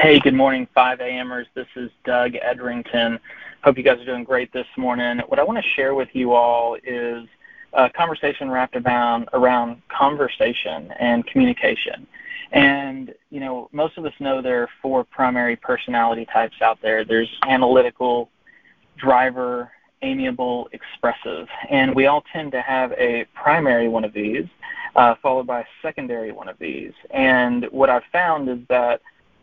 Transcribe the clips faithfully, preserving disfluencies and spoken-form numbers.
Hey, good morning, five A Mers. This is Doug Edrington. Hope you guys are doing great this morning. What I want to share with you all is a conversation wrapped around, around conversation and communication. And, you know, most of us know there are four primary personality types out there. There's analytical, driver, amiable, expressive. And we all tend to have a primary one of these, uh, followed by a secondary one of these. And what I've found is that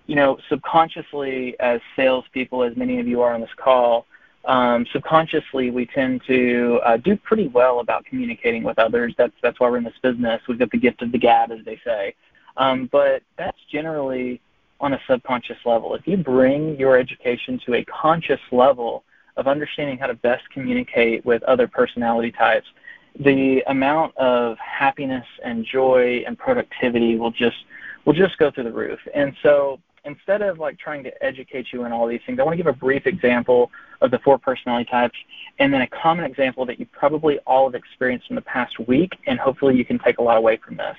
you know, subconsciously as salespeople, as many of you are on this call, um, subconsciously we tend to uh, do pretty well about communicating with others. That's that's why we're in this business. We've got the gift of the gab, as they say. Um, but that's generally on a subconscious level. If you bring your education to a conscious level of understanding how to best communicate with other personality types, the amount of happiness and joy and productivity will just will just go through the roof. And so, instead of like trying to educate you in all these things, I want to give a brief example of the four personality types and then a common example that you probably all have experienced in the past week, and hopefully you can take a lot away from this.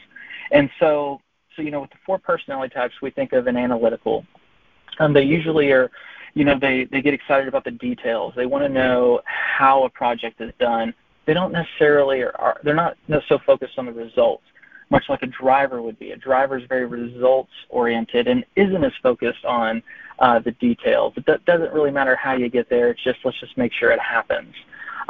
And so, so you know, with the four personality types, we think of an analytical. Um, they usually are, you know, they, they get excited about the details. They want to know how a project is done. They don't necessarily, or are, they're not so focused on the results, much like a driver would be. A driver is very results-oriented and isn't as focused on uh, the details. It do- doesn't really matter how you get there. It's just, let's just make sure it happens.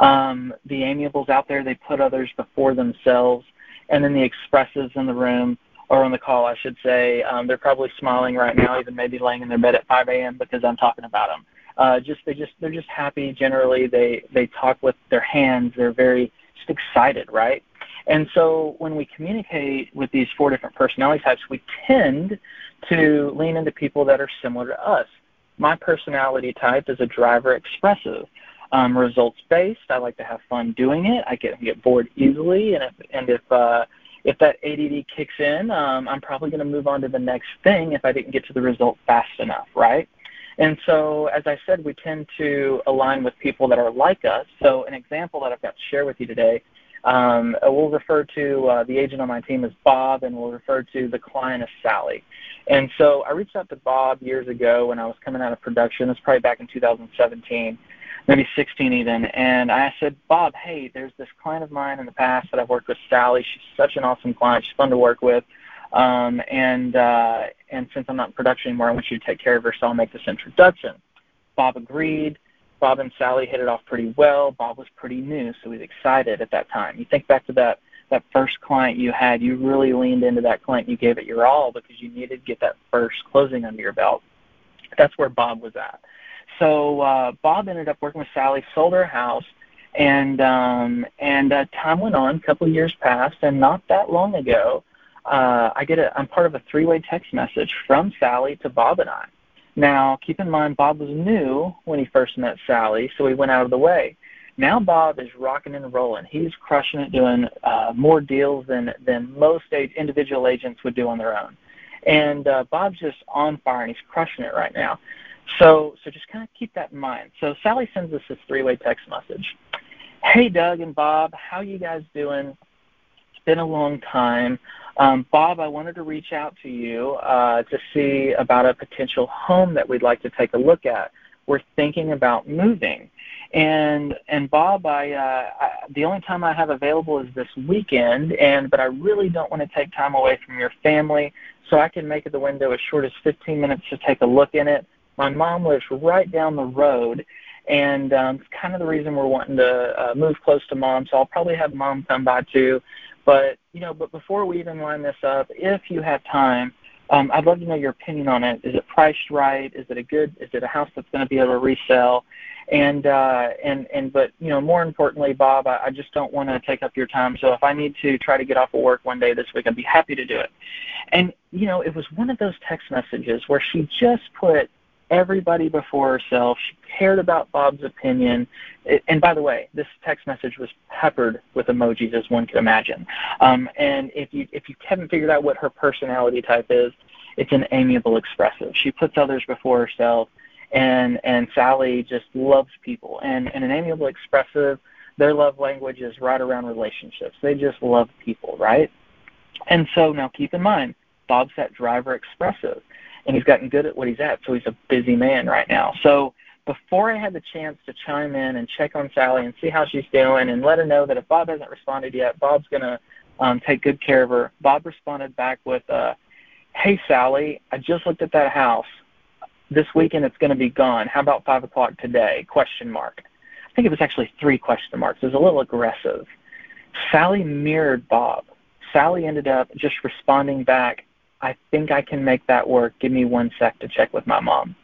Um, the amiables out there, they put others before themselves. And then the expressives in the room, or on the call, I should say, um, they're probably smiling right now, even maybe laying in their bed at five a.m. because I'm talking about them. Uh, just, they just, they're just happy generally. They, they talk with their hands. They're very just excited, right? And so when we communicate with these four different personality types, we tend to lean into people that are similar to us. My personality type is a driver expressive, um, results-based. I like to have fun doing it. I get, get bored easily, and if, and if, uh, if that A D D kicks in, um, I'm probably going to move on to the next thing if I didn't get to the result fast enough, right? And so, as I said, we tend to align with people that are like us. So an example that I've got to share with you today, Um, we'll refer to uh, the agent on my team as Bob, and we'll refer to the client as Sally. And so I reached out to Bob years ago when I was coming out of production. That's probably back in two thousand seventeen, maybe sixteen even. And I said, Bob, hey, there's this client of mine in the past that I've worked with, Sally. She's such an awesome client. She's fun to work with. Um, and, uh, and since I'm not in production anymore, I want you to take care of her, so I'll make this introduction. Bob agreed. Bob and Sally hit it off pretty well. Bob was pretty new, so he was excited at that time. You think back to that, that first client you had. You really leaned into that client. You gave it your all because you needed to get that first closing under your belt. That's where Bob was at. So uh, Bob ended up working with Sally, sold her house, and, um, and uh, time went on. A couple of years passed, and not that long ago, uh, I get a, I'm part of a three-way text message from Sally to Bob and I. Now, keep in mind, Bob was new when he first met Sally, so he went out of the way. Now Bob is rocking and rolling. He's crushing it, doing uh, more deals than, than most individual agents would do on their own. And uh, Bob's just on fire, and he's crushing it right now. So so just kind of keep that in mind. So Sally sends us this three-way text message. Hey, Doug and Bob, how you guys doing? It's been a long time. Um, Bob, I wanted to reach out to you uh, to see about a potential home that we'd like to take a look at. We're thinking about moving. And and Bob, I, uh, I the only time I have available is this weekend, and but I really don't want to take time away from your family, so I can make it the window as short as fifteen minutes to take a look in it. My mom lives right down the road, and um, it's kind of the reason we're wanting to uh, move close to Mom, so I'll probably have Mom come by too. But, you know, but before we even line this up, if you have time, um, I'd love to know your opinion on it. Is it priced right? Is it a good, is it a house that's going to be able to resell? And, uh, and, and, but, you know, more importantly, Bob, I, I just don't want to take up your time. So if I need to try to get off of work one day this week, I'd be happy to do it. And, you know, it was one of those text messages where she just put everybody before herself. She cared about Bob's opinion. And by the way, this text message was peppered with emojis, as one could imagine. Um, and if you if you haven't figured out what her personality type is, it's an amiable expressive. She puts others before herself, and and Sally just loves people. And, and an amiable expressive, their love language is right around relationships. They just love people, right? And so now keep in mind, Bob's that driver expressive. and he's gotten good at what he's at, so he's a busy man right now. So before I had the chance to chime in and check on Sally and see how she's doing and let her know that if Bob hasn't responded yet, Bob's going to um, take good care of her, Bob responded back with, uh, hey, Sally, I just looked at that house. This weekend it's going to be gone. How about five o'clock today? Question mark. I think it was actually three question marks. It was a little aggressive. Sally mirrored Bob. Sally ended up just responding back, I think I can make that work. Give me one sec to check with my mom.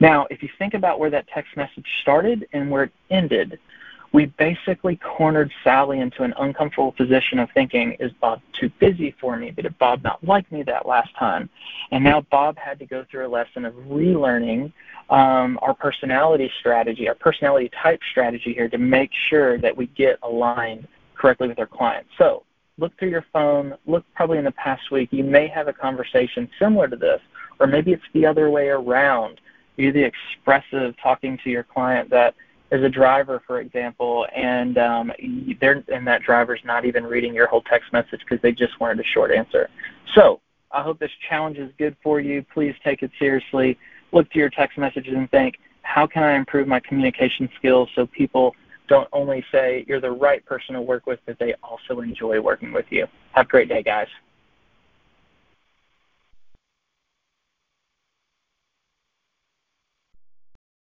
Now, if you think about where that text message started and where it ended, we basically cornered Sally into an uncomfortable position of thinking, is Bob too busy for me? Did Bob not like me that last time? And now Bob had to go through a lesson of relearning um, our personality strategy, our personality type strategy here to make sure that we get aligned correctly with our clients. So look through your phone, look probably in the past week, you may have a conversation similar to this, or maybe it's the other way around. You're the expressive talking to your client that is a driver, for example, and um, they're, and that driver's not even reading your whole text message because they just wanted a short answer. So I hope this challenge is good for you. Please take it seriously. Look to your text messages and think, how can I improve my communication skills so people don't only say you're the right person to work with, but they also enjoy working with you. Have a great day, guys.